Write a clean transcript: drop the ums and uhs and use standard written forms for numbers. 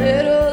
little